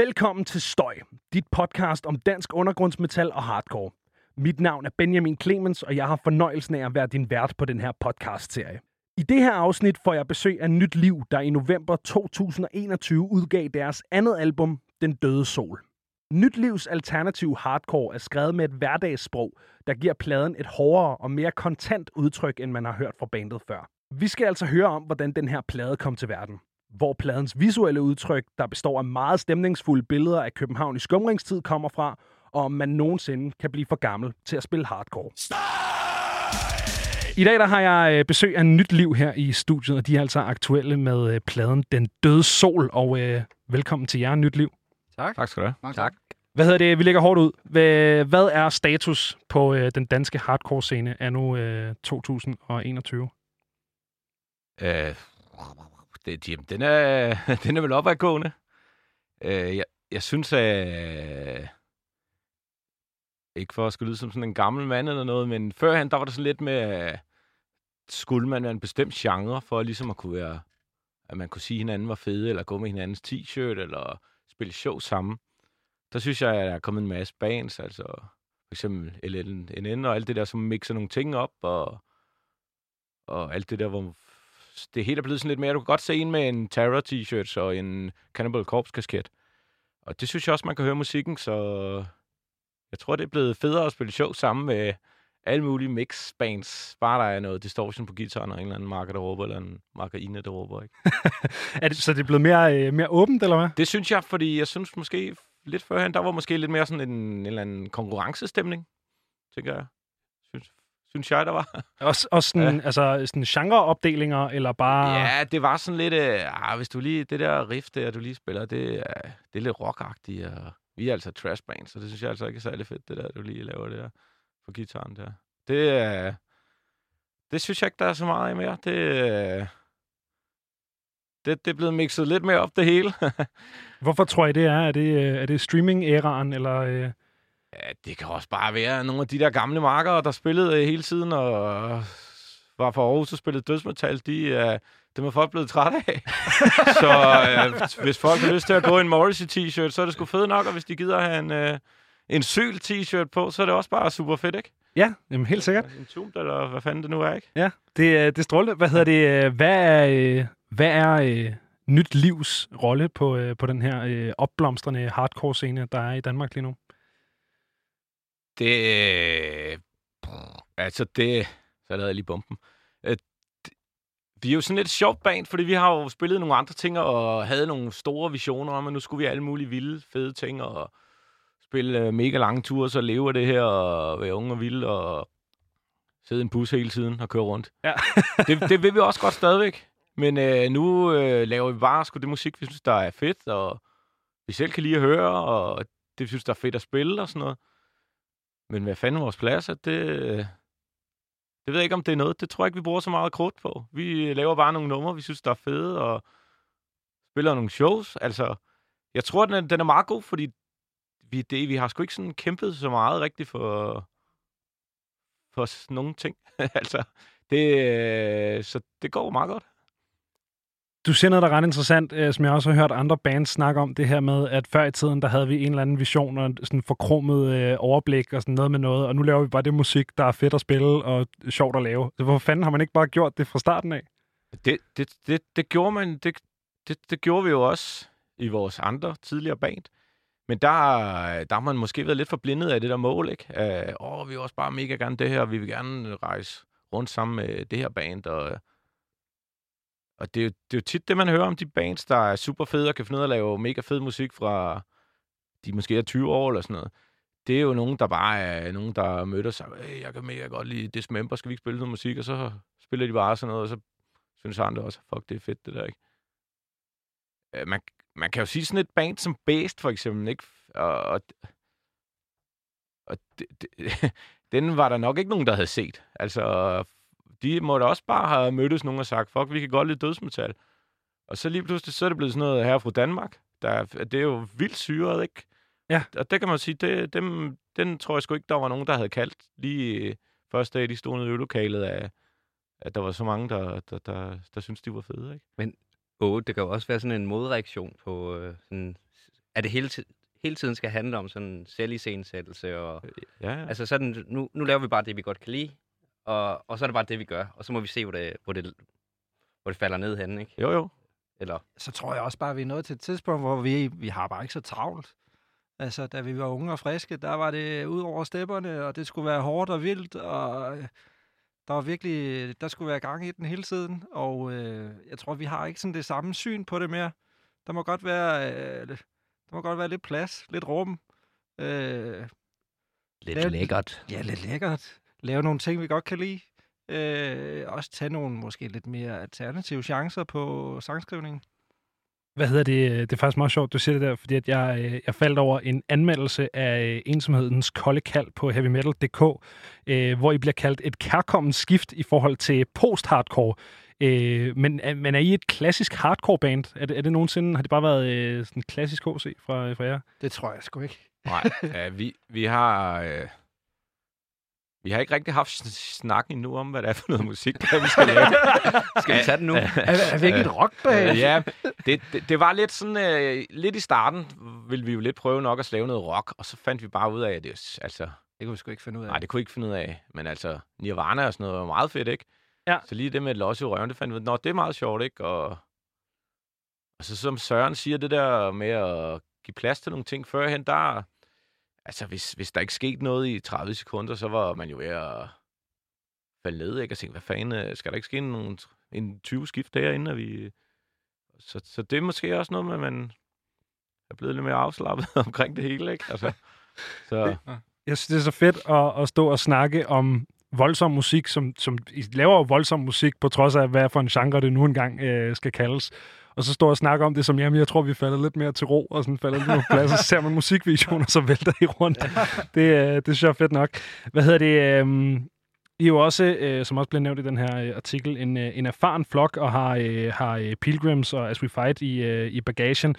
Velkommen til Støj, dit podcast om dansk undergrundsmetal og hardcore. Mit navn er Benjamin Clemens, og jeg har fornøjelsen af at være din vært på den her podcastserie. I det her afsnit får jeg besøg af Nyt Liv, der i november 2021 udgav deres andet album, Den Døde Sol. Nyt Livs alternative hardcore er skrevet med et hverdagssprog, der giver pladen et hårdere og mere kontant udtryk, end man har hørt fra bandet før. Vi skal altså høre om, hvordan den her plade kom til verden. Hvor pladens visuelle udtryk, der består af meget stemningsfulde billeder af København i skumringstid, kommer fra, og om man nogensinde kan blive for gammel til at spille hardcore. I dag der har jeg besøg af Nyt Liv her i studiet, og de er altså aktuelle med pladen Den Døde Sol, og velkommen til jer, Nyt Liv. Tak. Tak skal du have. Mange tak. Hvad hedder det? Vi lægger hårdt ud. Hvad er status på den danske hardcore-scene anno 2021? Den er vel opadgående. Jeg synes, at... Ikke for at skulle lyde som sådan en gammel mand eller noget, men førhen, der var det sådan lidt med... Skulle man være en bestemt genre for ligesom at kunne være... At man kunne sige, at hinanden var fede, eller gå med hinandens t-shirt, eller... spille show sammen. Der synes jeg, at der er kommet en masse bands, altså for eksempel LNN og alt det der, som mixer nogle ting op, og alt det der, hvor det hele er blevet sådan lidt mere. Du kan godt se en med en Terror t-shirt og en Cannibal Corpse kasket. Og det synes jeg også, man kan høre musikken, så jeg tror, det er blevet federe at spille show sammen med alle mulige mix bands. Bare der er noget distortion på guitaren, og en eller anden marker, der råber, eller en markerine, der råber, ikke? Så det er blevet mere åbent, eller hvad? Det synes jeg, fordi jeg synes måske lidt førhen, der var måske lidt mere sådan en eller anden konkurrencestemning, tænker jeg. Synes jeg, der var. Også sådan, ja. Altså, sådan genreopdelinger, eller bare... Ja, det var sådan lidt, hvis du lige, det der riff der, du lige spiller, det er lidt rockagtigt, og vi er altså trash bands, så det synes jeg altså ikke er særlig fedt, det der, du lige laver det der. For guitaren der. Det synes jeg ikke, der er så meget af mere. Det er blevet mixet lidt mere op, det hele. Hvorfor tror I, det er? Er det streaming-æraen, eller... Ja, det kan også bare være nogle af de der gamle markere, der spillede hele tiden, og var fra Aarhus og spillede dødsmetal. Dem er folk blevet træt af. Så hvis folk har lyst til at gå i en Morrissey-t-shirt, så er det sgu fedt nok, og hvis de gider have en syl-t-shirt på, så er det også bare super fedt, ikke? Ja, jamen helt sikkert. En tump, eller hvad fanden det nu er, ikke? Ja, det strålende. Hvad hedder det? Hvad er Nyt Livs rolle på den her opblomstrende hardcore-scene, der er i Danmark lige nu? Så lavede jeg lige bomben. Vi er jo sådan lidt sjovt band, fordi vi har jo spillet nogle andre ting, og havde nogle store visioner om, at nu skulle vi alle mulige vilde, fede ting, og spille mega lange ture, så leve af det her, og være unge og vilde, og sidde i en bus hele tiden og køre rundt. Ja. det vil vi også godt stadigvæk. Men nu laver vi bare sgu det musik, vi synes, der er fedt, og vi selv kan lide at høre, og det, vi synes, der er fedt at spille og sådan noget. Men hvad fanden vores plads er, det ved jeg ikke, om det er noget. Det tror jeg ikke, vi bruger så meget krudt på. Vi laver bare nogle numre, vi synes, der er fede, og spiller nogle shows. Altså, jeg tror, den er meget god, fordi vi har sgu ikke sådan kæmpet så meget rigtigt for nogle ting. Altså, så det går meget godt. Du siger noget, der er ret interessant, som jeg også har hørt andre bands snakke om, det her med, at før i tiden, der havde vi en eller anden vision og sådan forkrummet overblik og sådan noget med noget, og nu laver vi bare det musik, der er fedt at spille og sjovt at lave. Så hvorfor fanden har man ikke bare gjort det fra starten af? Det gjorde man. Det gjorde vi jo også i vores andre tidligere band. Men der har man måske været lidt forblindet af det der mål, ikke? Vi vil også bare mega gerne det her, og vi vil gerne rejse rundt sammen med det her band. Og det er jo tit det, man hører om de bands, der er super fede og kan finde ud af at lave mega fed musik fra de måske er 20 år eller sådan noget. Det er jo nogen, der bare er nogen, der møder sig. Jeg kan mega godt lide Dismember, skal vi ikke spille noget musik? Og så spiller de bare sådan noget, og så synes andre også, fuck, det er fedt det der, ikke? Man kan jo sige sådan et band som Based, for eksempel, ikke? Den var der nok ikke nogen, der havde set. Altså, de måtte også bare have mødtes nogen og sagt, fuck, vi kan godt lide dødsmetal. Og så lige pludselig, så er det blevet sådan noget her fra Danmark. Det er jo vildt syret, ikke? Ja. Og det kan man sige, den tror jeg sgu ikke, der var nogen, der havde kaldt lige første dag, de stod nede i øvelokalet, at der var så mange, der syntes, de var fede, ikke? Men det kan jo også være sådan en modreaktion på sådan at det hele tiden skal handle om sådan selvisensættelse og ja. Altså sådan nu laver vi bare det vi godt kan lide og så er det bare det vi gør og så må vi se hvor det falder ned hen, ikke? Jo. Eller så tror jeg også bare vi er nået til et tidspunkt hvor vi har bare ikke så travlt. Altså da vi var unge og friske, der var det ud over stepperne og det skulle være hårdt og vildt og der var virkelig, der skulle være gang i den hele tiden, og jeg tror, vi har ikke sådan det samme syn på det mere. Der må godt være, lidt plads, lidt rum. Lidt lækkert. Ja, lidt lækkert. Lave nogle ting, vi godt kan lide. Også tage nogle måske lidt mere alternative chancer på sangskrivningen. Hvad hedder det? Det er faktisk meget sjovt, du siger det der, fordi at jeg faldt over en anmeldelse af ensomhedens kolde kald på heavymetal.dk, hvor I bliver kaldt et kærkommen skift i forhold til post-hardcore. Men er I et klassisk hardcore-band? Er det nogensinde, har det bare været sådan klassisk HC fra jer? Det tror jeg sgu ikke. Nej, vi har ikke rigtig haft snakken endnu om, hvad det er for noget musik, der vi skal lave. Skal vi tage den nu? Er vi ikke et rockband? Ja, det var lidt sådan... lidt i starten ville vi jo lidt prøve nok at lave noget rock, og så fandt vi bare ud af, at det... Altså, det kunne vi sgu ikke finde ud af. Nej, det kunne vi ikke finde ud af. Men altså, Nirvana og sådan noget var meget fedt, ikke? Ja. Så lige det med et loss i røven, det fandt vi ud af. Nå, det er meget sjovt, ikke? Og så som Søren siger, det der med at give plads til nogle ting førhen, der... Altså, hvis der ikke skete noget i 30 sekunder, så var man jo ved at falde ned, ikke? Og tænke, hvad fanden, skal der ikke ske en 20 skift derinde? Så det er måske også noget med, at man er blevet lidt mere afslappet omkring det hele, ikke? Altså, så. Jeg synes, det er så fedt at stå og snakke om voldsom musik, som I laver voldsom musik, på trods af, hvad for en genre det nu engang skal kaldes. Og så står jeg og snakker om det som, jamen, jeg tror, vi falder lidt mere til ro, og sådan falder lidt mere plads, og så ser man musikvisioner, så vælter I rundt. Det synes jeg er fedt nok. Hvad hedder det? I er jo også, som også blev nævnt i den her artikel, en erfaren flok, og har Pilgrims og As We Fight i bagagen.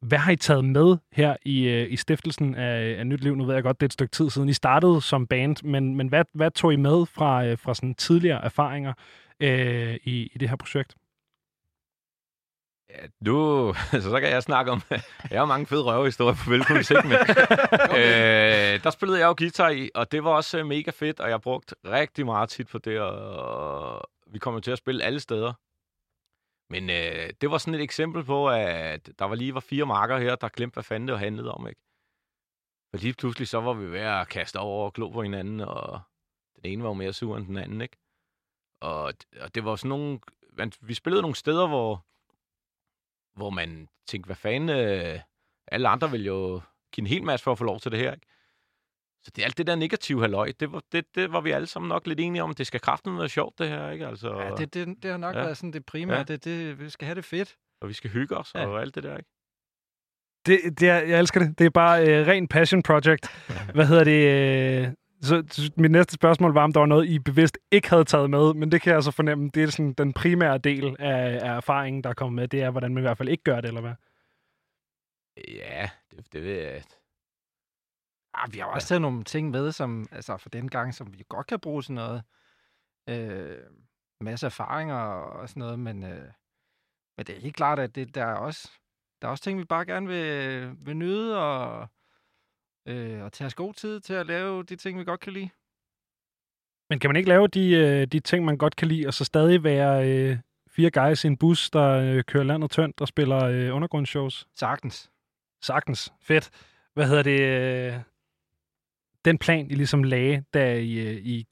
Hvad har I taget med her i stiftelsen af Nyt Liv? Nu ved jeg godt, det er et stykke tid siden, I startede som band, men hvad tog I med fra sådan tidligere erfaringer i det her projekt? Ja, så kan jeg snakke om... Jeg har mange fede røvehistorier på velkomstsikten. Der spillede jeg jo guitar i, og det var også mega fedt, og jeg brugte rigtig meget tid på det, og vi kom jo til at spille alle steder. Men det var sådan et eksempel på, at der var 4 marker her, der glemte, hvad fanden det handlede om, ikke? For lige pludselig, så var vi ved at kaste over og glo på hinanden, og den ene var jo mere sur end den anden, ikke? Og det var sådan nogle... Vi spillede nogle steder, hvor man tænkte, hvad fanden, alle andre vil jo give en hel masse for at få lov til det her, ikke? Så det er alt det der negative halløj, det var vi alle sammen nok lidt enige om, det skal kraften være sjovt det her, ikke? Altså, ja, det har nok været sådan det primære, det, vi skal have det fedt. Og vi skal hygge os og alt det der, ikke? Jeg elsker det, det er bare ren passion project. Hvad hedder det... Så mit næste spørgsmål var, om der var noget, I bevidst ikke havde taget med, men det kan jeg så fornemme, det er sådan den primære del af erfaringen, der er kommet med, det er, hvordan man i hvert fald ikke gør det, eller hvad? Ja, det ved jeg. Vi har også taget nogle ting med, som, altså for den gang, som vi godt kan bruge sådan noget. Masse erfaringer og sådan noget, men det er helt klart, at der er også ting, vi bare gerne vil nyde, og tage os god tid til at lave de ting, vi godt kan lide. Men kan man ikke lave de ting, man godt kan lide, og så stadig være 4 guys i en bus, der kører landet tyndt og spiller undergrundsshows? Sagtens. Fedt. Hvad hedder det? Den plan, I ligesom lagde, da I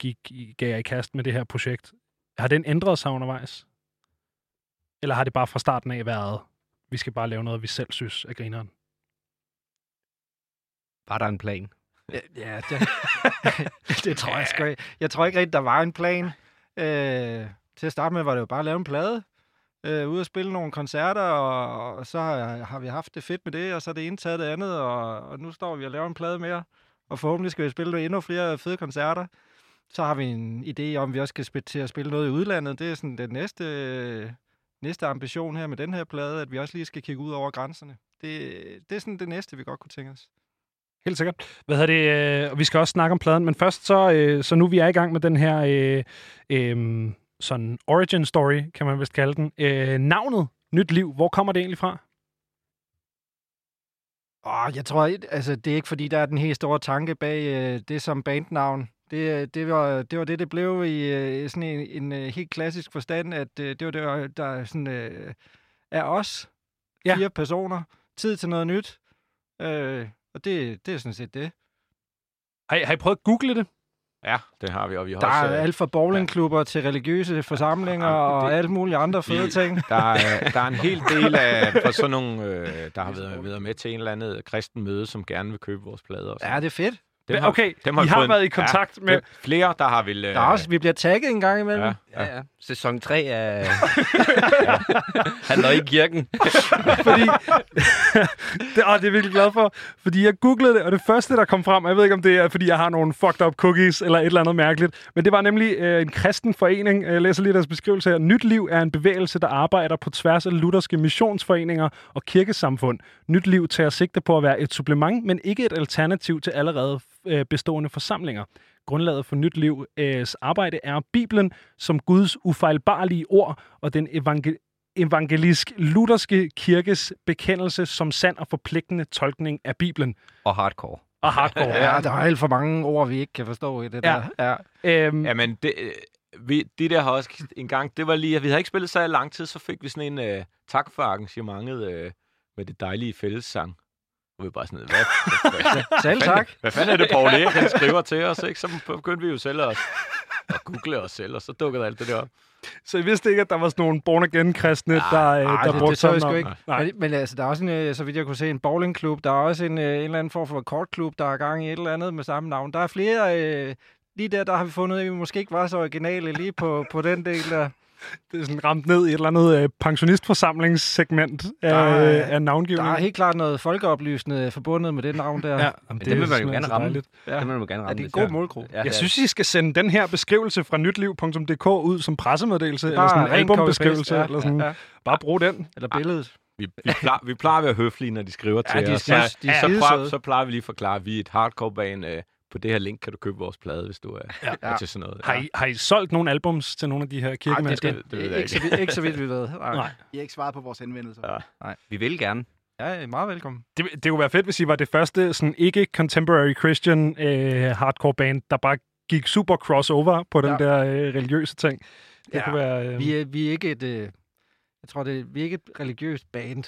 gav jer i kast med det her projekt, har den ændret sig undervejs? Eller har det bare fra starten af været, vi skal bare lave noget, vi selv synes er grineren? Var der en plan? Ja, det tror jeg sgu ikke. Jeg tror ikke rigtigt, der var en plan. Til at starte med var det jo bare at lave en plade, ude at spille nogle koncerter, og så har vi haft det fedt med det, og så er det ene taget det andet, og nu står vi og laver en plade mere, og forhåbentlig skal vi spille endnu flere fede koncerter. Så har vi en idé om, vi også skal til at spille noget i udlandet. Det er sådan den næste ambition her med den her plade, at vi også lige skal kigge ud over grænserne. Det er sådan det næste, vi godt kunne tænke os. Helt sikkert. Hvad hedder det? Og vi skal også snakke om pladen, men først så nu vi er i gang med den her sådan origin story, kan man vist kalde den. Navnet Nyt Liv, hvor kommer det egentlig fra? Jeg tror ikke, altså det er ikke fordi, der er den helt store tanke bag det som bandnavn. Det var det blev i sådan en helt klassisk forstand, at det var det, der sådan, er os, fire personer, tid til noget nyt, og det er sådan set det. Har I prøvet at google det? Ja, det har vi. Og vi har der også, er alt fra bowlingklubber til religiøse forsamlinger og alt mulige andre fede ting. Der er en hel del af sådan nogle, der har været med til en eller anden kristen møde, som gerne vil købe vores plader. Og ja, det er fedt. Dem har I været i kontakt med? Flere, der har vel... Der er også, vi bliver tagget en gang imellem. Ja. Sæson 3 er... Han var i kirken. Fordi... det er jeg virkelig glad for. Fordi jeg googlede det, og det første, der kom frem... Og jeg ved ikke, om det er, fordi jeg har nogle fucked up cookies eller et eller andet mærkeligt. Men det var nemlig en kristen forening. Jeg læser lige deres beskrivelse her. Nyt Liv er en bevægelse, der arbejder på tværs af lutherske missionsforeninger og kirkesamfund. Nyt Liv tager sigte på at være et supplement, men ikke et alternativ til allerede bestående forsamlinger. Grundlaget for Nyt Livs arbejde er Bibelen som Guds ufejlbarlige ord og den evangelisk-lutherske kirkes bekendelse som sand og forpligtende tolkning af Bibelen. Og hardcore. Ja, der er alt for mange ord, vi ikke kan forstå i det der. Ja. Jamen, det der har også en gang, det var lige, at vi havde ikke spillet så lang tid, så fik vi sådan en tak for arrangementet med det dejlige fællessang. Og vi bare sådan, selv tak. Hvad fanden er det, Paul Erik, han skriver til os, ikke? Så begyndte vi jo selv at google os selv, og så dukkede alt det der op. Så I vidste ikke, at der var sådan nogle born-again-kristne, der brugte sådan noget? Nej, men altså, der er også en, så vidt jeg kunne se, en bowlingklub. Der er også en eller anden form for kortklub, der er gang i et eller andet med samme navn. Der er flere, lige der har vi fundet, at vi måske ikke var så originale lige på den del der. Det er sådan ramt ned i et eller andet pensionistforsamlingssegment af navngivning. Der er helt klart noget folkeoplysende forbundet med det navn der. Ja, det vil man jo gerne ramme lidt. Ja. Det vil man jo gerne ramme lidt. Det er en god målgruppe. Ja, jeg synes, I skal sende den her beskrivelse fra nytliv.dk ud som pressemeddelelse, eller sådan en albumbeskrivelse, eller sådan. Ja. Bare brug den. Eller billedet. Vi plejer at være høflige, når de skriver til os. Så plejer vi lige at forklare, at vi er et hardcore-band... På det her link kan du købe vores plade, hvis du er til sådan noget. Har I solgt nogle albums til nogle af de her kirkemennesker? Ikke så vidt, vi ved. Nej. I har ikke svaret på vores henvendelser. Ja. Nej. Vi vil gerne. Ja, meget velkommen. Det kunne være fedt, hvis I var det første sådan ikke contemporary Christian hardcore band, der bare gik super crossover på den der religiøse ting. Det kunne være... Vi er ikke et... Jeg tror, vi er ikke et religiøst band.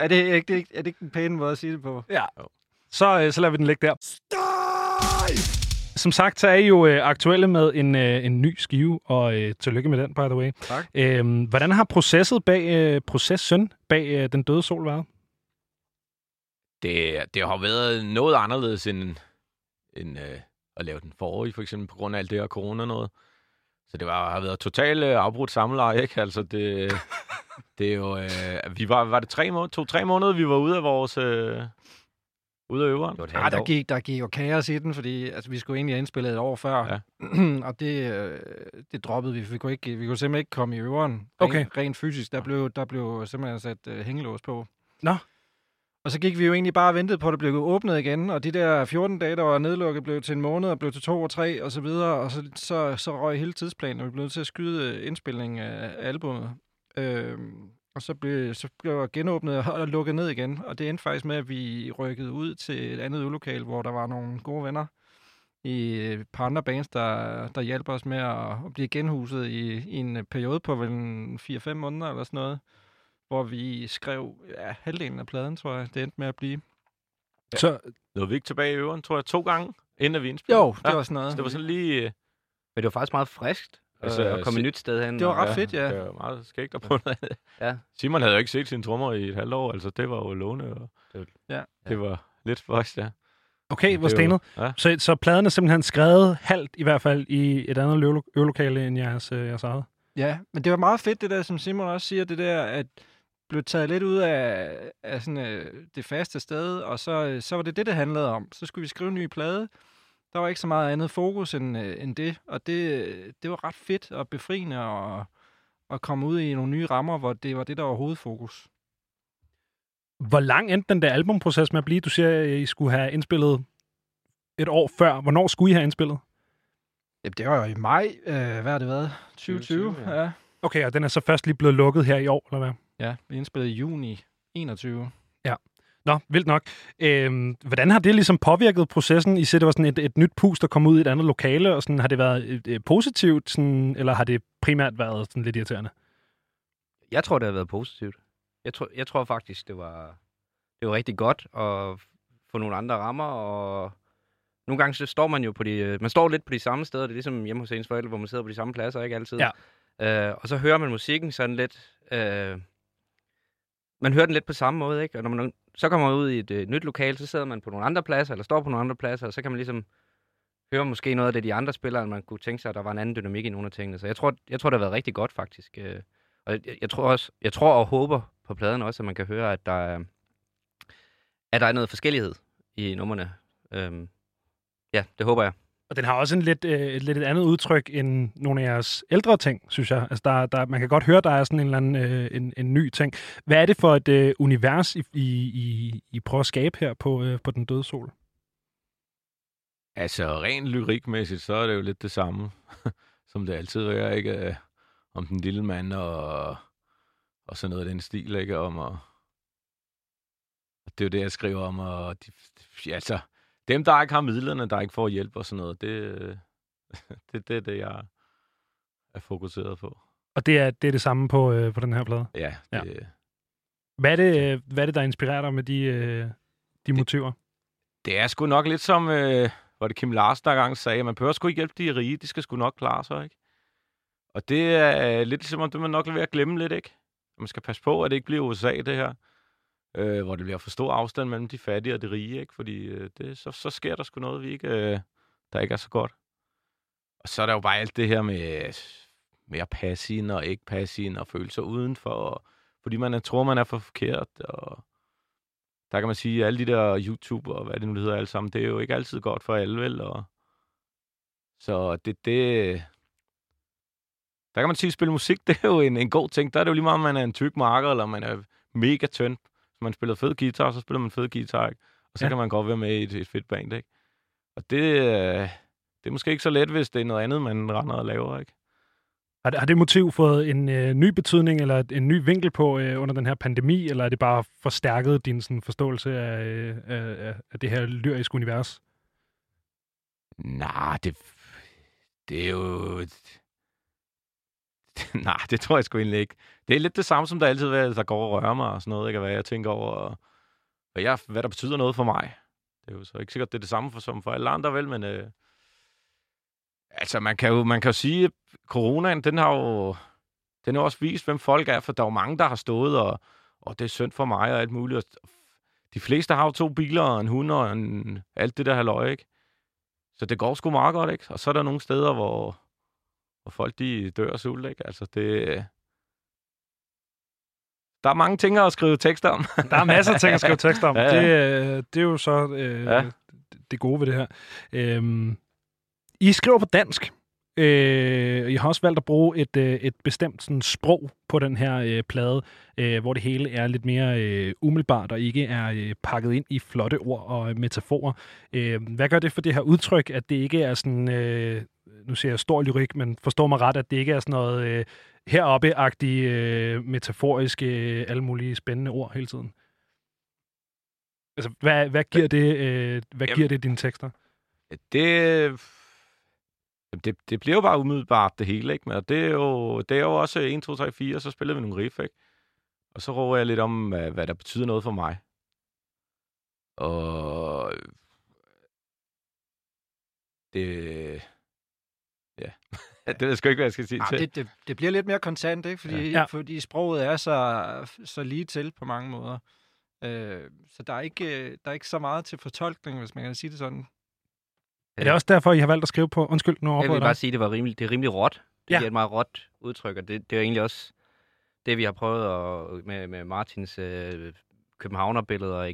Er det ikke den pæne måde at sige det på? Ja. Så lader vi den ligge der. Støj! Som sagt, så er I jo aktuelle med en ny skive, og tillykke med den, by the way. Tak. Hvordan har processen bag Den Døde Sol været? Det har været noget anderledes end at lave den forrige, for eksempel på grund af alt det her corona noget. Så det har været totalt afbrudt samleje, ikke? Altså det, det er jo... Vi var det 2-3 måneder, vi var ude af vores... Ude af øveren? Ja, der gik jo kaos i den, fordi altså, vi skulle egentlig have indspillet et år før, og det droppede vi. Vi kunne simpelthen ikke komme i øveren. Rent fysisk, der blev simpelthen sat hængelås på. Nå. Og så gik vi jo egentlig bare og ventede på, at det blev åbnet igen, og de der 14 dage, der var nedlukket, blev til en måned, og blev til 2 og 3 og så videre, og så røg hele tidsplanen, og vi blev nødt til at skyde indspilling af albumet. Og så blev genåbnet og lukket ned igen. Og det endte faktisk med, at vi rykkede ud til et andet øvelokale, hvor der var nogle gode venner i et par andre bands, der hjalp os med at blive genhuset i en periode på vel 4-5 måneder eller sådan noget, hvor vi skrev halvdelen af pladen, tror jeg, det endte med at blive. Ja. Så nåede vi ikke tilbage i øveren, tror jeg, 2 gange, inden vi indspillede. Jo, det var sådan noget. Så det var sådan lige... Men det var faktisk meget friskt. Altså, at komme et nyt sted hen. Det var ret fedt, ja. Det var meget skægt at prøve noget. Ja. Simon havde jo ikke set sine trommer i et halvt år, altså det var jo låne. Det var lidt frost, ja. Okay, hvor stenet. Ja. Så pladen er simpelthen skrevet halvt, i hvert fald i et andet øvelokale, end jeres eget. Ja, men det var meget fedt det der, som Simon også siger, det der, at blev taget lidt ud af sådan, det faste sted, og så var det handlede om. Så skulle vi skrive en ny plade. Der var ikke så meget andet fokus end det, og det var ret fedt og befriende at komme ud i nogle nye rammer, hvor det var det, der var hovedfokus. Hvor lang endte den der albumproces med at blive? Du siger, I skulle have indspillet et år før. Hvornår skulle I have indspillet? Jamen, det var jo i maj. Hvad har det været? 2020? Ja. Okay, og den er så først lige blevet lukket her i år, eller hvad? Ja, vi indspillede i juni 21. Ja. Nå, vildt nok. Hvordan har det ligesom påvirket processen? I ser det var sådan et nyt pust, der kom ud i et andet lokale, og sådan, har det været positivt, sådan, eller har det primært været sådan lidt irriterende? Jeg tror, det har været positivt. Jeg tror faktisk, det var rigtig godt at få nogle andre rammer, og nogle gange så står man jo på man står lidt på de samme steder, det er ligesom hjemme hos ens forældre, hvor man sidder på de samme pladser, ikke altid. Ja. Og så hører man musikken sådan lidt, man hører den lidt på samme måde, ikke? Og når man så kommer ud i et nyt lokal, så sidder man på nogle andre pladser, eller står på nogle andre pladser, og så kan man ligesom høre måske noget af det, de andre spiller, end man kunne tænke sig, at der var en anden dynamik i nogle af tingene. Så jeg tror det har været rigtig godt, faktisk. Og jeg tror og håber på pladen også, at man kan høre, at der er noget forskellighed i numrene. Ja, det håber jeg. Og den har også en lidt et andet udtryk end nogle af jeres ældre ting, synes jeg. Altså der, man kan godt høre, der er sådan en eller anden en ny ting. Hvad er det for et univers, I prøver at skabe her på Den Døde Sol? Altså, rent lyrikmæssigt, så er det jo lidt det samme, som det altid er, ikke? Om den lille mand og sådan noget af den stil, ikke? Om at... Det er jo det, jeg skriver om, og altså... Dem, der ikke har midlerne, der ikke får hjælp og sådan noget, det jeg er fokuseret på. Og det er det samme på den her plade? Ja. Hvad er det, der inspirerer dig med de motiver? Det er sgu nok lidt som, hvor det Kim Larsen der gang sagde, man behøver sgu ikke hjælpe de rige, de skal sgu nok klare sig, ikke? Og det er lidt som om, det man nok er ved at glemme lidt, ikke? Man skal passe på, at det ikke bliver USA, det her. Hvor det bliver for stor afstand mellem de fattige og de rige, ikke? Fordi så sker der sgu noget, der ikke er så godt. Og så er der jo bare alt det her med mere passe ind og ikke passe ind og føle sig udenfor, og, fordi man tror, man er for forkert. Og der kan man sige, at alle de der YouTuber og hvad det nu hedder alle sammen, det er jo ikke altid godt for alle, vel? Og, så det... Der kan man sige, at spille musik, det er jo en god ting. Der er det jo lige meget, om man er en tyk marker, eller man er mega tynd. Man spiller fed guitar, og så spiller man fed guitar, ikke? Og så kan man godt være med i et fedt band, ikke? Og det er måske ikke så let, hvis det er noget andet, man render og laver, ikke? Har det motiv fået en ny betydning, eller en ny vinkel på under den her pandemi, eller er det bare forstærket din sådan, forståelse af det her lyriske univers? Nej, det er jo... Nej, det tror jeg sgu egentlig ikke. Det er lidt det samme, som der altid er, der går og rører mig og sådan noget, ikke? Og hvad jeg tænker over, og hvad der betyder noget for mig. Det er jo så ikke sikkert, det er det samme som for alle andre, vel, men... Altså, man kan jo sige, at coronaen, den har også vist, hvem folk er, for der er jo mange, der har stået, og det er synd for mig og alt muligt. Og de fleste har jo 2 biler og en hund og alt det der halløj, ikke? Så det går sgu meget godt, ikke? Og så er der nogle steder, hvor folk, de dør og sult, ikke? Altså, det... Der er mange ting at skrive tekster om. Der er masser af ting at skrive tekster om. Ja. Det er jo så det gode ved det her. I skriver på dansk. I har også valgt at bruge et bestemt sådan, sprog på den her plade, hvor det hele er lidt mere umiddelbart og ikke er pakket ind i flotte ord og metaforer. Hvad gør det for det her udtryk, at det ikke er sådan... nu siger jeg stor lyrik, men forstår mig ret, at det ikke er sådan noget heroppe-agtige, metaforiske, alle mulige spændende ord hele tiden. Altså, hvad giver det dine tekster? Det bliver jo bare umiddelbart det hele, ikke? Men det er jo også 1, 2, 3, 4, og så spiller vi nogle riff, ikke? Og så råber jeg lidt om, hvad der betyder noget for mig. Og... Ja, det ved jeg sgu ikke, hvad jeg skal sige til. Det bliver lidt mere kontant, ikke? Fordi sproget er så lige til på mange måder. Så der er ikke så meget til fortolkning, hvis man kan sige det sådan. Er det også derfor, I har valgt at skrive på? Undskyld, nu overprøver jeg. Jeg vil bare sige, det er rimelig råt. Det er et meget råt udtryk, og det er egentlig også det, vi har prøvet med Martins københavnerbilleder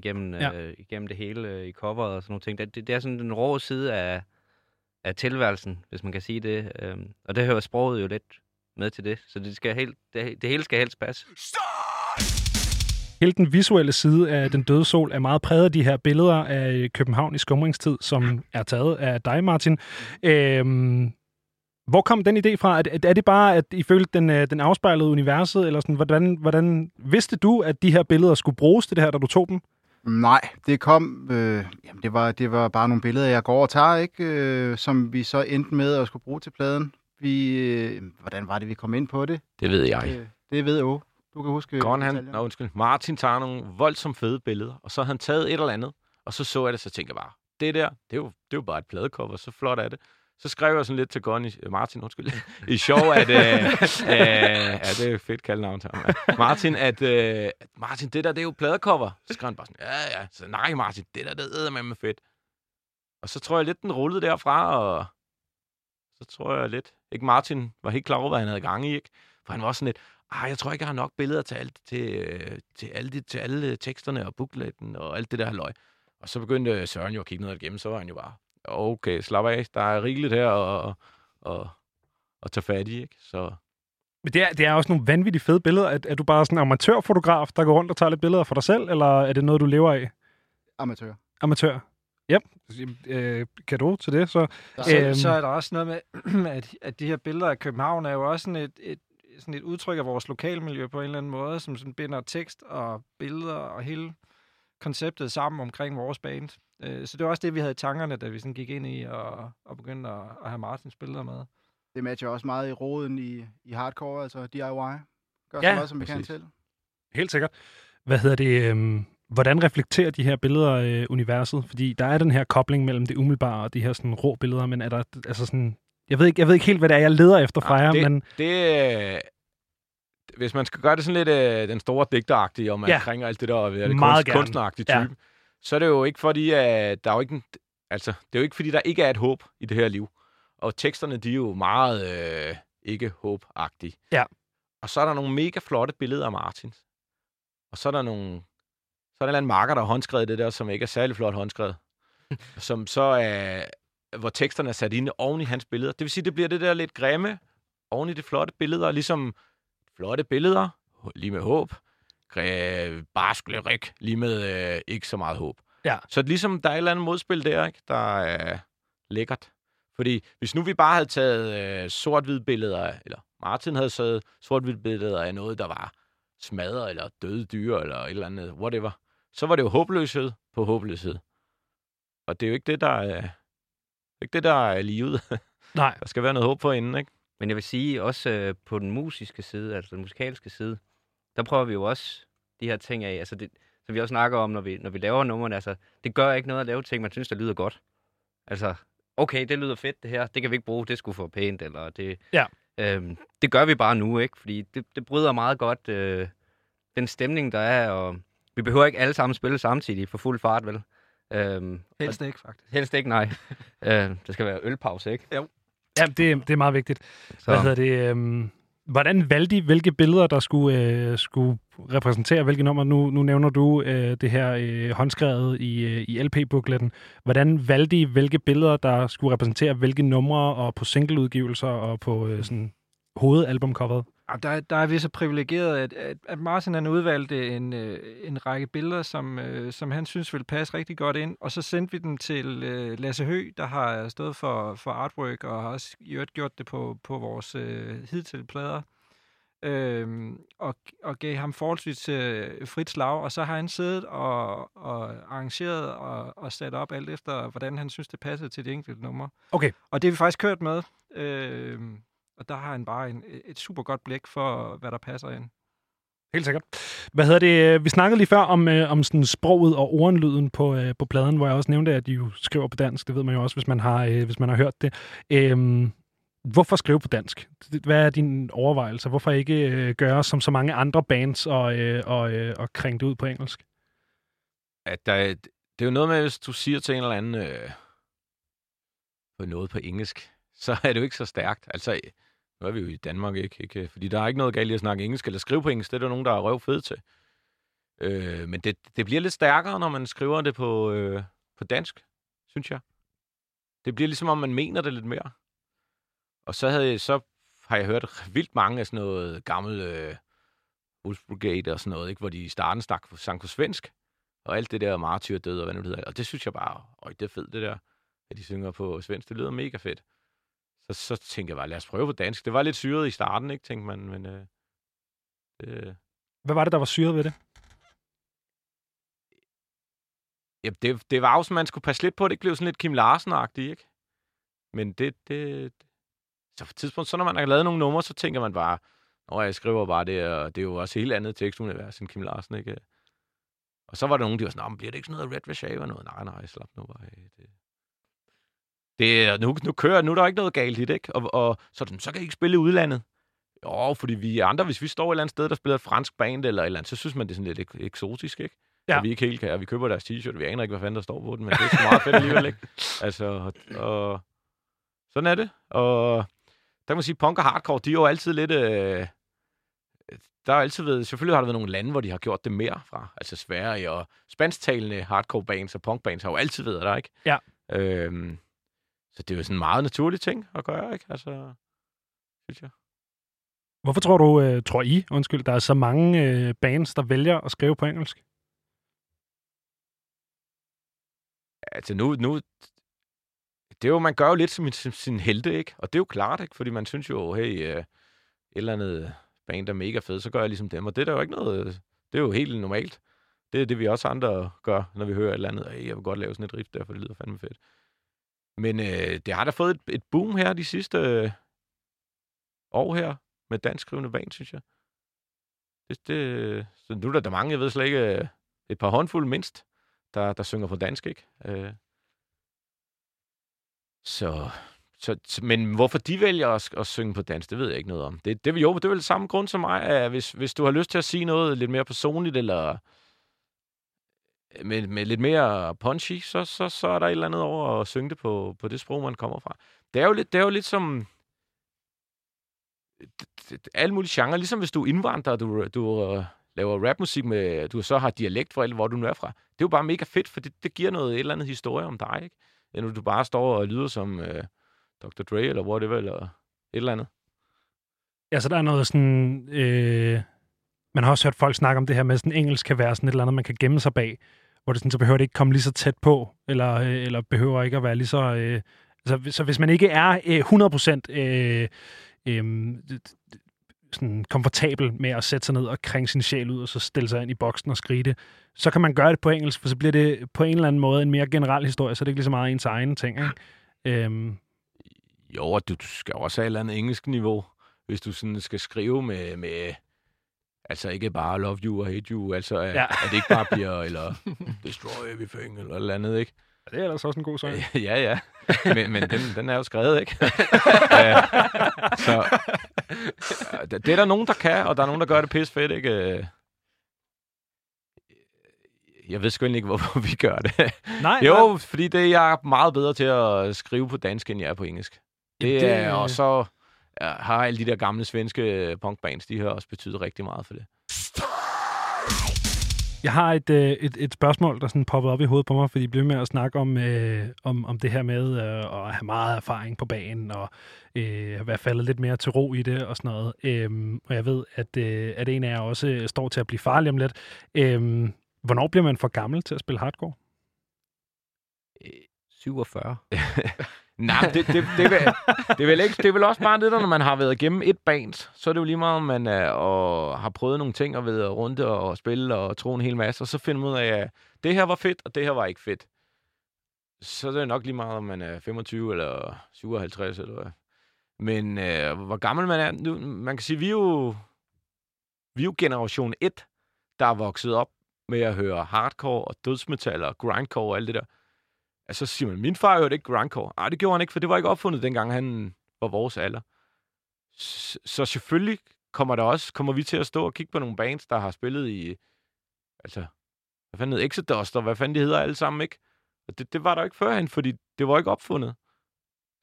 igennem det hele i coveret og sådan nogle ting. Det er sådan den rå side af tilværelsen, hvis man kan sige det. Og det hører sproget jo lidt med til det, så det hele skal helst passe. Hele den visuelle side af Den Døde Sol er meget præget af de her billeder af København i skumringstid, som er taget af dig, Martin. Hvor kom den idé fra? Er det bare, at I følte, den afspejlede universet? Eller sådan, hvordan vidste du, at de her billeder skulle bruges til det her, da du tog dem? Nej, det kom... jamen, det var bare nogle billeder, jeg går og tager, ikke? Som vi så endte med at skulle bruge til pladen. Hvordan var det, vi kom ind på det? Det ved jeg. Det ved jeg jo. Du kan huske... Martin tager nogle voldsomt fede billeder, og så havde han taget et eller andet, og så jeg det, så tænkte jeg bare, det er jo bare et pladecover, så flot er det. Så skrev jeg sådan lidt til Martin, i sjov, at... det er jo fedt kaldenavn til ham. Martin, det der, det er jo pladecover. Så skrev han bare sådan, ja. Så nej, Martin, det er med fedt. Og så tror jeg lidt, den rullede derfra, og så tror jeg lidt... Ikke Martin var helt klar over, hvad han havde gang i, ikke? For han var sådan lidt... jeg tror ikke, jeg har nok billeder til alle teksterne og bookletten og alt det der løg. Og så begyndte Søren jo at kigge ned og gemme, så var han jo bare, okay, slap af, der er rigeligt her og tage fat i, ikke? Så... Men det er også nogle vanvittigt fede billeder. Er du bare sådan en amatørfotograf, der går rundt og tager lidt billeder for dig selv, eller er det noget, du lever af? Amatør. Ja, cadeau til det. Så er der også noget med, at de her billeder af København er jo også sådan et udtryk af vores lokalmiljø på en eller anden måde, som sådan binder tekst og billeder og hele konceptet sammen omkring vores band. Så det var også det, vi havde i tankerne, da vi sådan gik ind i og begyndte at have Martins billeder med. Det matcher også meget i roden i hardcore, altså DIY. Gør så meget, som vi kan til. Helt sikkert. Hvad hedder det... Hvordan reflekterer de her billeder universet? Fordi der er den her kobling mellem det umiddelbare og de her sådan rå billeder, men er der altså sådan... Jeg ved ikke helt, hvad det er, jeg leder efter fra jer, men... Hvis man skal gøre det sådan lidt den store digteragtige, og man kringer alt det der, og det er kunstneragtige type, så er det jo ikke fordi, at der er jo ikke... det er jo ikke fordi, der ikke er et håb i det her liv. Og teksterne, de er jo meget ikke håbagtige. Ja. Og så er der nogle mega flotte billeder af Martins. Og så er der nogle... Så er der en eller anden marker, der har håndskrevet det der, som ikke er særlig flot håndskrevet. Som så er... hvor teksterne er sat inde oven i hans billeder. Det vil sige, det bliver det der lidt grimme oven i de flotte billeder, ligesom flotte billeder, lige med håb, barsklerik, lige med ikke så meget håb. Ja. Så ligesom der er et eller andet modspil der, ikke? Der er lækkert. Fordi hvis nu vi bare havde taget sort-hvid billeder, eller Martin havde taget sort-hvid billeder af noget, der var smadret, eller døde dyr, eller et eller andet, whatever, så var det jo håbløshed på håbløshed. Og det er jo ikke det, der... Ikke det, der er livet. Nej. Der skal være noget håb på inden, ikke? Men jeg vil sige, også på den musiske side, altså den musikalske side, der prøver vi jo også de her ting af. Altså det, som vi også snakker om, når vi laver numrene, altså det gør ikke noget at lave ting, man synes, der lyder godt. Altså, okay, det lyder fedt det her, det kan vi ikke bruge, det skulle for pænt, eller det... Ja. Det gør vi bare nu, ikke? Fordi det bryder meget godt den stemning, der er, og vi behøver ikke alle sammen spille samtidig for fuld fart, vel? Helst ikke, faktisk. Helst ikke, nej. Det skal være ølpause, ikke? Jo. Jamen, det er meget vigtigt. Så. Hvad hedder det? Hvordan valgte I, hvilke billeder, der skulle repræsentere hvilke nummer? Nu nævner du det her håndskrevet i LP-bookletten. Hvordan valgte I, hvilke billeder, der skulle repræsentere hvilke numre, og på singleudgivelser og på sådan hovedalbumcoveret? Der er vi så privilegeret, at Martin han udvalgte en række billeder, som han synes ville passe rigtig godt ind, og så sendte vi dem til Lasse Hø, der har stået for artwork, og har også gjort det på vores hidtil plader, og gav ham forholdsvis frit slag, og så har han siddet og arrangeret og sat op alt efter, hvordan han synes, det passede til det enkelte nummer. Okay. Og det har vi faktisk kørt med. Og der har han bare et super godt blik for, hvad der passer ind. Helt sikkert. Hvad hedder det? Vi snakkede lige før om sådan sproget og ordlyden på pladen, hvor jeg også nævnte, at de jo skriver på dansk. Det ved man jo også, hvis man har, hørt det. Hvorfor skrive på dansk? Hvad er dine overvejelser? Hvorfor ikke gøre som så mange andre bands og krænge det ud på engelsk? Det er jo noget med, hvis du siger til en eller anden noget på engelsk, så er det jo ikke så stærkt. Altså, nu er vi jo i Danmark, ikke? Fordi der er ikke noget galt i at snakke engelsk eller skrive på engelsk. Det er jo nogen, der er røvfede til. Men det bliver lidt stærkere, når man skriver det på dansk, synes jeg. Det bliver ligesom, om man mener det lidt mere. Og så har jeg hørt vildt mange af sådan noget gammel Wolfsburgade og sådan noget, ikke? Hvor de i starten sang på svensk, og alt det der martyr død og hvad nu det hedder. Og det synes jeg bare, det er fedt det der, at de synger på svensk. Det lyder mega fedt. Så tænkte jeg bare, lad os prøve på dansk. Det var lidt syret i starten, ikke, tænkte man, men... Hvad var det, der var syret ved det? Ja, det var jo sådan, man skulle passe lidt på, det ikke blev sådan lidt Kim Larsen-agtigt, ikke? Men det... Så på et tidspunkt, så når man har lavet nogle numre, så tænker man bare, nå, jeg skriver bare det, og det er jo også helt andet tekstunivers end Kim Larsen, ikke? Og så var der nogen, der var sådan, bliver det ikke sådan noget Red Velvet eller noget? Nej, slap nu bare af det. Nu kører, nu er der ikke noget galt i det, ikke? Og sådan, så kan I ikke spille i udlandet. Jo, fordi vi andre, hvis vi står et eller andet sted, der spiller et fransk band eller et eller andet, så synes man, det er sådan lidt eksotisk, ikke? Ja. Og vi ikke helt kan, og vi køber deres t-shirt, vi aner ikke, hvad fanden der står på den, men det er så meget fedt alligevel, ikke? Altså, og sådan er det. Og der kan man sige, punk og hardcore, de er jo altid lidt... Der har altid været... Selvfølgelig har der været nogle lande, hvor de har gjort det mere fra. Altså Sverige og spansktalende hardcore bands og punkbands har jo altid været der, ikke? Ja. Så det er jo sådan en meget naturlig ting at gøre, ikke? Altså, synes jeg. Hvorfor tror du, der er så mange bands, der vælger at skrive på engelsk? Altså nu det er jo, man gør jo lidt som sin helte, ikke? Og det er jo klart, ikke? Fordi man synes jo, hey, et eller andet band er mega fed, så gør jeg ligesom dem. Og det er der jo ikke noget... Det er jo helt normalt. Det er det, vi også andre gør, når vi hører et eller andet. Hey, jeg vil godt lave sådan et riff der, for det lyder fandme fedt. Men det har da fået et boom her de sidste år her, med danskskrivende band, synes jeg. Så nu er der mange, jeg ved slet ikke, et par håndfulde mindst, der synger på dansk, ikke? Men hvorfor de vælger at synge på dansk, det ved jeg ikke noget om. Det er vel samme grund som mig, at hvis du har lyst til at sige noget lidt mere personligt, eller med lidt mere punchy, så er der et eller andet over at synge det på det sprog, man kommer fra. Det er jo lidt som... alle mulige genrer, ligesom hvis du er indvandrer, du laver rapmusik med, du så har dialekt for alt, hvor du nu er fra. Det er jo bare mega fedt, for det giver noget et eller andet historie om dig, ikke? Eller du bare står og lyder som Dr. Dre, eller whatever, eller et eller andet. Ja, så der er noget sådan... Man har også hørt folk snakke om det her med, sådan engelsk kan være sådan et eller andet, man kan gemme sig bag, hvor det sådan, så behøver det ikke komme lige så tæt på, eller behøver ikke at være lige så... Så hvis man ikke er 100% sådan komfortabel med at sætte sig ned og krænge sin sjæl ud, og så stille sig ind i boksen og skrige det, så kan man gøre det på engelsk, for så bliver det på en eller anden måde en mere generel historie, så det er ikke lige så meget ens egne ting, ikke? Jo, og du skal også have et eller andet engelsk niveau, hvis du sådan skal skrive med altså ikke bare love you og hate you, altså ja. At det ikke bare bliver, eller destroy everything, eller et eller andet, ikke? Det er ellers også en god sang. Ja. Men den er jo skrevet, ikke? Så det er der nogen, der kan, og der er nogen, der gør det pis fedt, ikke? Jeg ved sgu ikke, hvorfor vi gør det. Nej. Jo, nej. Fordi det er jeg meget bedre til at skrive på dansk, end jeg er på engelsk. Det er, og så har alle de der gamle svenske punkbands, de har også betydet rigtig meget for det. Jeg har et spørgsmål, der sådan poppede op i hovedet på mig, fordi I blev med at snakke om det her med at have meget erfaring på banen, og være faldet lidt mere til ro i det, og sådan noget. Og jeg ved, at en af jer også står til at blive farlig om lidt. Hvornår bliver man for gammel til at spille hardcore? 47. Nej, det er vel også bare det, når man har været igennem et band, så er det jo lige meget, om man har prøvet nogle ting, og været rundt og spille og tro en hel masse, og så finder man ud af, at det her var fedt, og det her var ikke fedt. Så er det nok lige meget, om man er 25 eller 57 eller hvad. Men hvor gammel man er, nu, man kan sige, vi er jo generation 1, der er vokset op med at høre hardcore og dødsmetal og grindcore og alt det der. Altså, så siger man, min far hørte ikke grindcore. Nej, det gjorde han ikke, for det var ikke opfundet, dengang han var vores alder. Så selvfølgelig kommer vi til at stå og kigge på nogle bands, der har spillet i, altså, hvad fanden hed Exodus, og hvad fanden de hedder alle sammen, ikke? Og det var der ikke førhen, fordi det var ikke opfundet.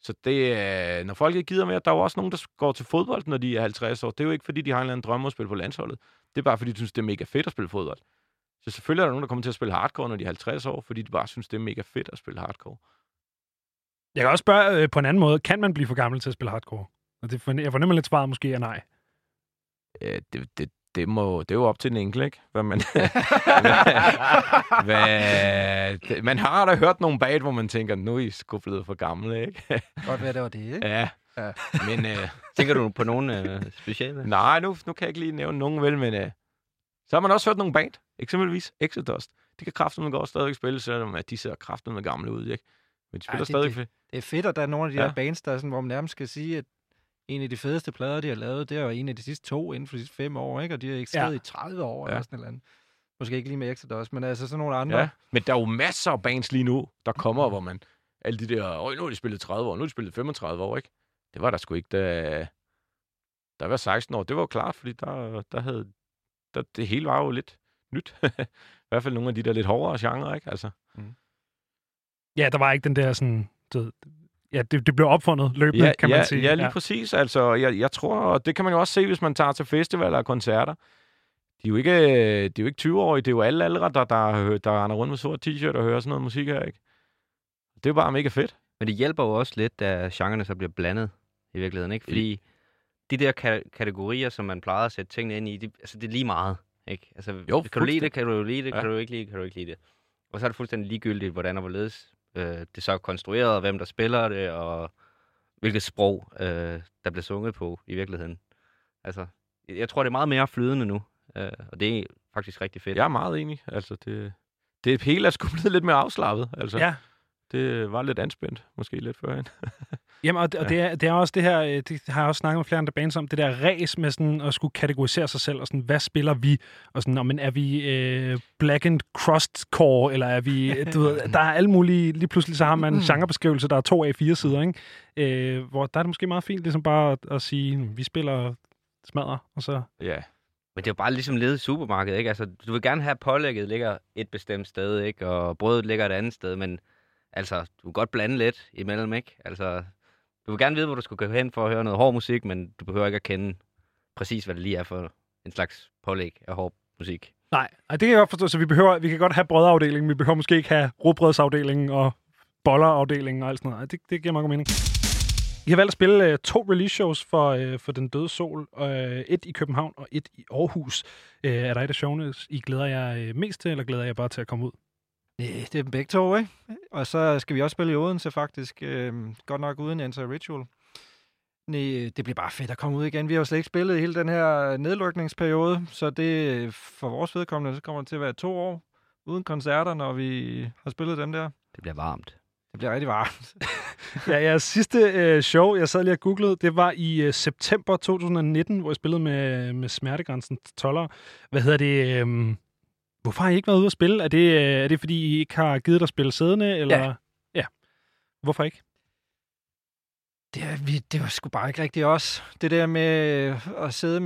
Så det, når folk ikke gider mere, der er jo også nogen, der går til fodbold, når de er 50 år. Det er jo ikke, fordi de har en eller anden drømme at spille på landsholdet. Det er bare, fordi de synes, det er mega fedt at spille fodbold. Så selvfølgelig er der nogen, der kommer til at spille hardcore, når de er 50 år, fordi de bare synes, det er mega fedt at spille hardcore. Jeg kan også spørge på en anden måde. Kan man blive for gammel til at spille hardcore? Og jeg fornemmer lidt svaret måske er nej. Det er jo op til den enkelte, ikke? Hvad man, man har da hørt nogle bag, hvor man tænker, nu er I sgu blevet for gamle, ikke? Godt være, det var det, ikke? Ja. Ja. Men, tænker du på nogen specielle? Nej, nu kan jeg ikke lige nævne nogen, vel, men så har man også hørt nogle band, eksempelvis Exodus. De kan kraftedeme godt stadig spille, selvom at de ser kraftedeme gamle ud, ikke? Men de spiller stadig fedt. Det er fedt, at der er nogle af de der bands, der sådan, hvor man nærmest skal sige, at en af de fedeste plader, de har lavet, det er jo en af de sidste 2 inden for de sidste 5 år, ikke? Og de har eksisteret i 30 år eller sådan et eller andet. Måske ikke lige med Exodus, men altså sådan nogle andre. Ja. Men der er jo masser af bands lige nu, der kommer, hvor man alle de der, nu har de spillet 30 år, nu har de spillet 35 år, ikke? Det var der sgu ikke, der var 16 år. Det var jo klart, fordi det hele var jo lidt nyt. I hvert fald nogle af de der lidt hårdere genre, ikke? Altså. Mm. Ja, der var ikke den der sådan... Ja, det blev opfundet løbende, kan man sige. Ja, lige præcis. Altså, jeg tror, og det kan man jo også se, hvis man tager til festivaler og koncerter. De er jo ikke 20-årige, det er jo alle aldre, der render rundt med sort t-shirt og hører sådan noget musik her, ikke? Det er jo bare mega fedt. Men det hjælper jo også lidt, at genrerne så bliver blandet i virkeligheden, ikke? Fordi de der kategorier, som man plejer at sætte tingene ind i, det er lige meget, ikke? Altså, jo, kan du lide det, kan du lide det, kan du ikke lide det, kan du ikke lide det. Og så er det fuldstændig ligegyldigt, hvordan og hvorledes det er så konstrueret, og hvem der spiller det, og hvilket sprog, der bliver sunget på i virkeligheden. Altså, jeg tror, det er meget mere flydende nu, og det er faktisk rigtig fedt. Jeg er meget enig. Altså, det hele er sgu blevet lidt mere afslappet. Altså, ja. Det var lidt anspændt, måske lidt førhen. Jamen, og det er også det her, det har jeg også snakket med flere andre bands om, det der ræs med sådan at skulle kategorisere sig selv, og sådan, hvad spiller vi? Og sådan, men er vi black and crust core, eller er vi, du ved, der er alle mulige, lige pludselig så har man en genrebeskrivelse, der er 2 A4 sider, ikke? Hvor der er det måske meget fint, ligesom bare at sige, vi spiller smadrer, og så... Ja. Men det er jo bare ligesom ledet i supermarkedet, ikke? Altså, du vil gerne have, pålægget ligger et bestemt sted, ikke? Og brødet ligger et andet sted, men... Altså, du kan godt blande lidt imellem, ikke? Altså, du vil gerne vide, hvor du skal gå hen for at høre noget hård musik, men du behøver ikke at kende præcis, hvad det lige er for en slags pålæg af hård musik. Nej, det kan jeg godt forstå. Så vi kan godt have brødafdelingen, vi behøver måske ikke have rugbrødsafdelingen og bollerafdelingen og alt sådan noget. Det giver meget god mening. I har valgt at spille 2 release-shows for Den Døde Sol. Et i København og et i Aarhus. Er der et af showene, I glæder jer mest til, eller glæder jeg bare til at komme ud? Det er dem begge to, ikke? Og så skal vi også spille i Odense, faktisk. Godt nok uden Anti Ritual. Nej, det bliver bare fedt at komme ud igen. Vi har jo slet ikke spillet hele den her nedlukningsperiode, så det for vores vedkommende, så kommer det til at være 2 år uden koncerter, når vi har spillet dem der. Det bliver varmt. Det bliver rigtig varmt. Ja, jeres sidste show, jeg sad lige og googlede, det var i september 2019, hvor jeg spillede med Smertegrænsen 12'ere. Hvad hedder det... Hvorfor har I ikke været ude at spille? Er det fordi I ikke har givet dig at spille siddende? Eller? Ja. Ja. Hvorfor ikke? Det var sgu bare ikke rigtigt os. Det der med at sidde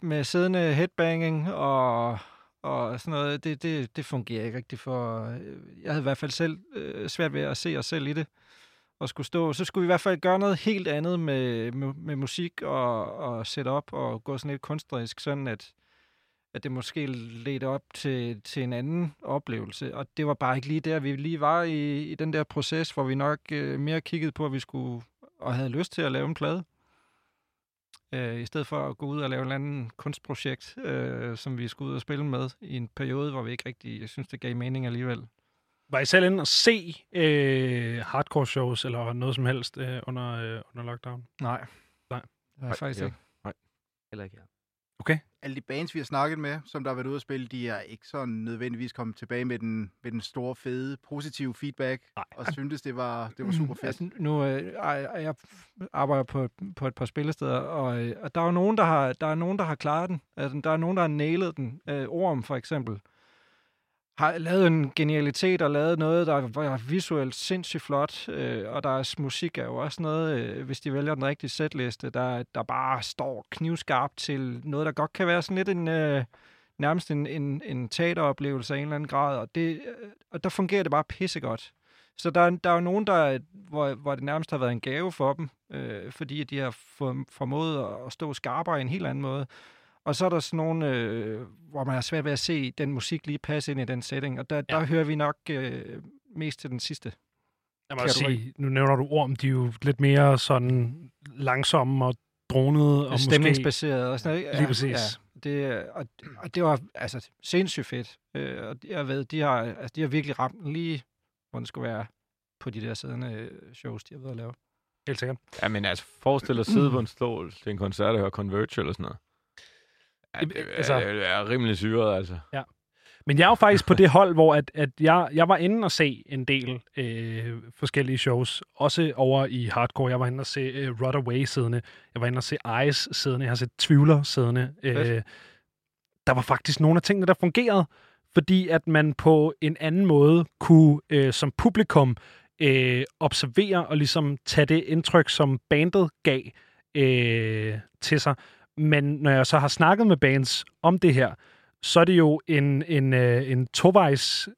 med siddende headbanging og sådan noget, det fungerer ikke rigtigt for... Jeg havde i hvert fald selv svært ved at se os selv i det. Og skulle stå... Så skulle vi i hvert fald gøre noget helt andet med musik og sætte op og gå sådan lidt kunstnerisk, sådan at det måske ledte op til en anden oplevelse. Og det var bare ikke lige der. Vi lige var i den der proces, hvor vi nok mere kiggede på, at vi skulle og havde lyst til at lave en plade. I stedet for at gå ud og lave et eller andet kunstprojekt, som vi skulle ud og spille med i en periode, hvor vi ikke rigtig synes, det gav mening alligevel. Var I selv inde og se hardcore shows eller noget som helst under lockdown? Nej. Nej, faktisk ikke. Nej, heller ikke. Okay. Alle de bands, vi har snakket med, som der har været ude at spille, de er ikke sådan nødvendigvis kommet tilbage med den store, fede, positive feedback. Nej. Og syntes, det var super fedt. Altså, nu jeg arbejder på et par spillesteder, og der er jo nogen, der har klaret den. Altså, der er nogen, der har nailet den. Orm, for eksempel, har lavet en genialitet og lavet noget, der var visuelt sindssygt flot, og deres musik er jo også noget, hvis de vælger den rigtige setliste, der bare står knivskarpt til noget, der godt kan være sådan lidt en, nærmest en teateroplevelse af en eller anden grad, og der fungerer det bare pissegodt. Så der er jo nogen, hvor det nærmest har været en gave for dem, fordi de har formået at stå skarpere i en helt anden måde. Og så er der sådan nogle, hvor man har svært ved at se den musik lige passe ind i den setting. Og der hører vi nok mest til den sidste. Jeg må også sige, nu nævner du Orm, de er jo lidt mere sådan langsomme og dronede. Og stemningsbaseret og sådan noget. Ja, lige præcis. Ja. Og det var altså sindssygt fedt. Og jeg ved, de har virkelig ramt den lige, hvor den skulle være på de der siddende shows, de har været at lave. Helt sikkert. Ja, men altså, forestil dig sidde på en stol til en koncert, der hører Converge eller sådan noget. Ja, det er rimelig syret, altså. Ja. Men jeg er jo faktisk på det hold, hvor at jeg var inde og se en del forskellige shows. Også over i Hardcore. Jeg var inde og se Radaway siddende. Jeg var inde og se Ice siddende. Jeg har set Twitler siddende. Der var faktisk nogle af tingene, der fungerede. Fordi at man på en anden måde kunne som publikum observere og ligesom tage det indtryk, som bandet gav til sig. Men når jeg så har snakket med bands om det her, så er det jo en tovejs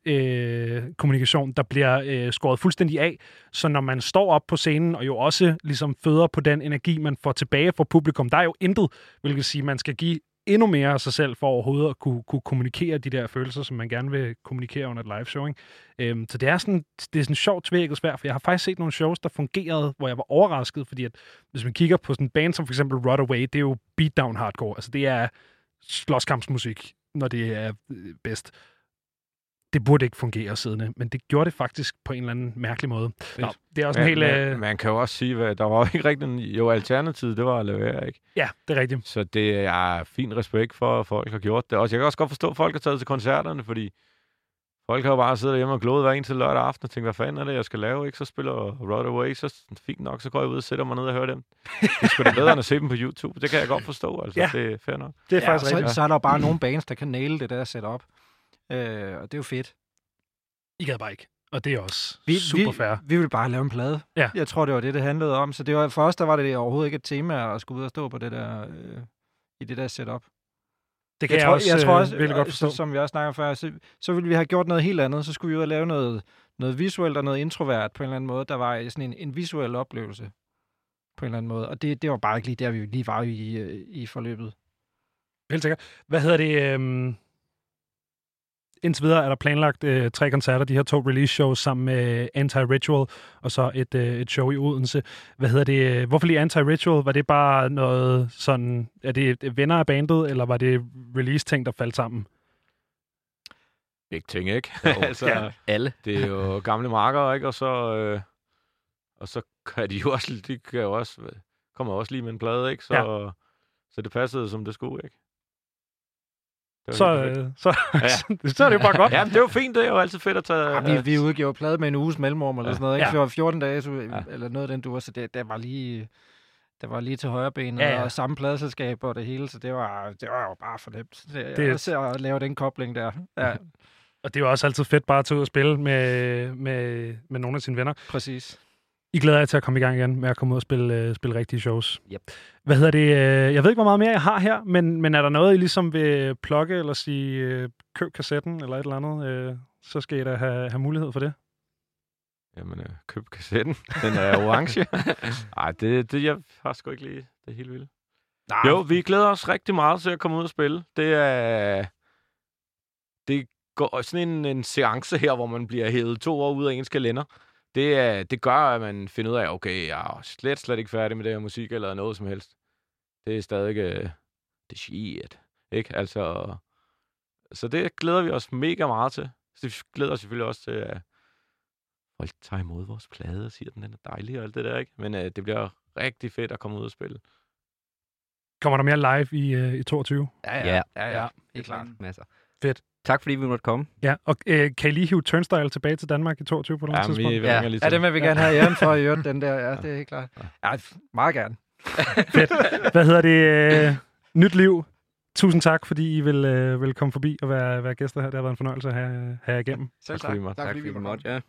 kommunikation, der bliver skåret fuldstændig af. Så når man står op på scenen, og jo også ligesom føder på den energi, man får tilbage fra publikum, der er jo intet, hvilket sige, man skal give endnu mere af sig selv for overhovedet at kunne kommunikere de der følelser, som man gerne vil kommunikere under et liveshow. Så det er sådan sjovt tvækket svært, for jeg har faktisk set nogle shows, der fungerede, hvor jeg var overrasket, fordi at, hvis man kigger på sådan en band som for eksempel Radaway, det er jo beatdown hardcore, altså det er slåskampsmusik, når det er bedst. Det burde ikke fungere siddende, men det gjorde det faktisk på en eller anden mærkelig måde. Nå, det er også en hel... Man kan jo også sige, at der var ikke rigtig... Jo, alternativet, det var at levere, ikke? Ja, det er rigtigt. Så det er fin respekt for, at folk har gjort det. Og jeg kan også godt forstå, at folk har taget til koncerterne, fordi folk har jo bare siddet hjemme og glået hver en til lørdag aften og tænkt, hvad fanden er det, jeg skal lave, ikke? Så spiller Radaway, så fint nok, så går jeg ud og sætter mig ned og hører dem. Det skulle da bedre end at se dem på YouTube. Det kan jeg godt forstå, altså. Ja. Det er fair nok. Det er faktisk rigtigt. Så er der jo bare nogle bands, der kan naile det der setup. Og det er jo fedt. I gad bare ikke. Og det er også super fair. Vi ville bare lave en plade. Ja. Jeg tror, det var det handlede om. Så det var, for os, der var det overhovedet ikke et tema at skulle ud og stå på det der, i det der setup. Det kan jeg tror også virkelig godt forstå. Som vi også snakker om før, så ville vi have gjort noget helt andet. Så skulle vi ud og lave noget visuelt og noget introvert på en eller anden måde. Der var sådan en visuel oplevelse på en eller anden måde. Og det var bare ikke lige der, vi lige var i forløbet. Helt sikkert. Hvad hedder det... Indtil videre er der planlagt 3 koncerter, de her 2 release-shows sammen med Anti Ritual og så et show i Odense. Hvad hedder det? Hvorfor lige Anti Ritual? Var det bare noget sådan... Er det venner af bandet, eller var det release-ting, der faldt sammen? Ikke ting, ikke? Altså, ja. Alle. Det er jo gamle markere, ikke? Og så kan de jo også... De kan jo også kommer også lige med en plade, ikke? Så det passede, som det skulle, ikke? Så er det jo bare godt. Ja, det er jo fint, det er jo altid fedt at tage... Ja, vi udgjorde plade med en uges mellemrum eller sådan noget, ikke? Ja. Det var 14 dage, eller noget af den duer, så det var lige til højrebenet, og samme pladeselskab og det hele, så det var jo bare fornemt. Det er også at lave den kobling der. Ja. Og det er jo også altid fedt bare at tage ud og spille med nogle af sine venner. Præcis. I glæder jer til at komme i gang igen med at komme ud og spille rigtige shows. Yep. Hvad hedder det? Jeg ved ikke, hvor meget mere jeg har her, men er der noget, I ligesom vil plukke eller sige, køb kassetten eller et eller andet, så skal I da have mulighed for det? Jamen, køb kassetten. Den er orange. Nej, det jeg har sgu ikke lige det helt vildt. Jo, vi glæder os rigtig meget til at komme ud og spille. Det går sådan en seance her, hvor man bliver hævet 2 år ud af ens kalender. Det gør, at man finder ud af, okay, jeg er slet ikke færdig med det her musik, eller noget som helst. Det er stadig det shit, ikke? Altså, så det glæder vi os mega meget til. Så vi glæder os selvfølgelig også til, at folk tager imod vores plade og siger, at den er dejlig og alt det der, ikke? Men det bliver rigtig fedt at komme ud og spille. Kommer der mere live i 22? Ja. Det er klart. Masser. Fedt. Tak fordi vi måtte komme. Ja, og kan I lige hive Turnstile tilbage til Danmark i 22 på nogle tidspunkt? Ja, det vil vi gerne have hjemme for at høre den der. Ja, det er helt klart. Ja, meget gerne. Fedt. Hvad hedder det? Nyt Liv. Tusind tak, fordi I vil komme forbi og være gæster her. Det har været en fornøjelse at have jer igennem. Selv tak. Tak fordi vi måtte.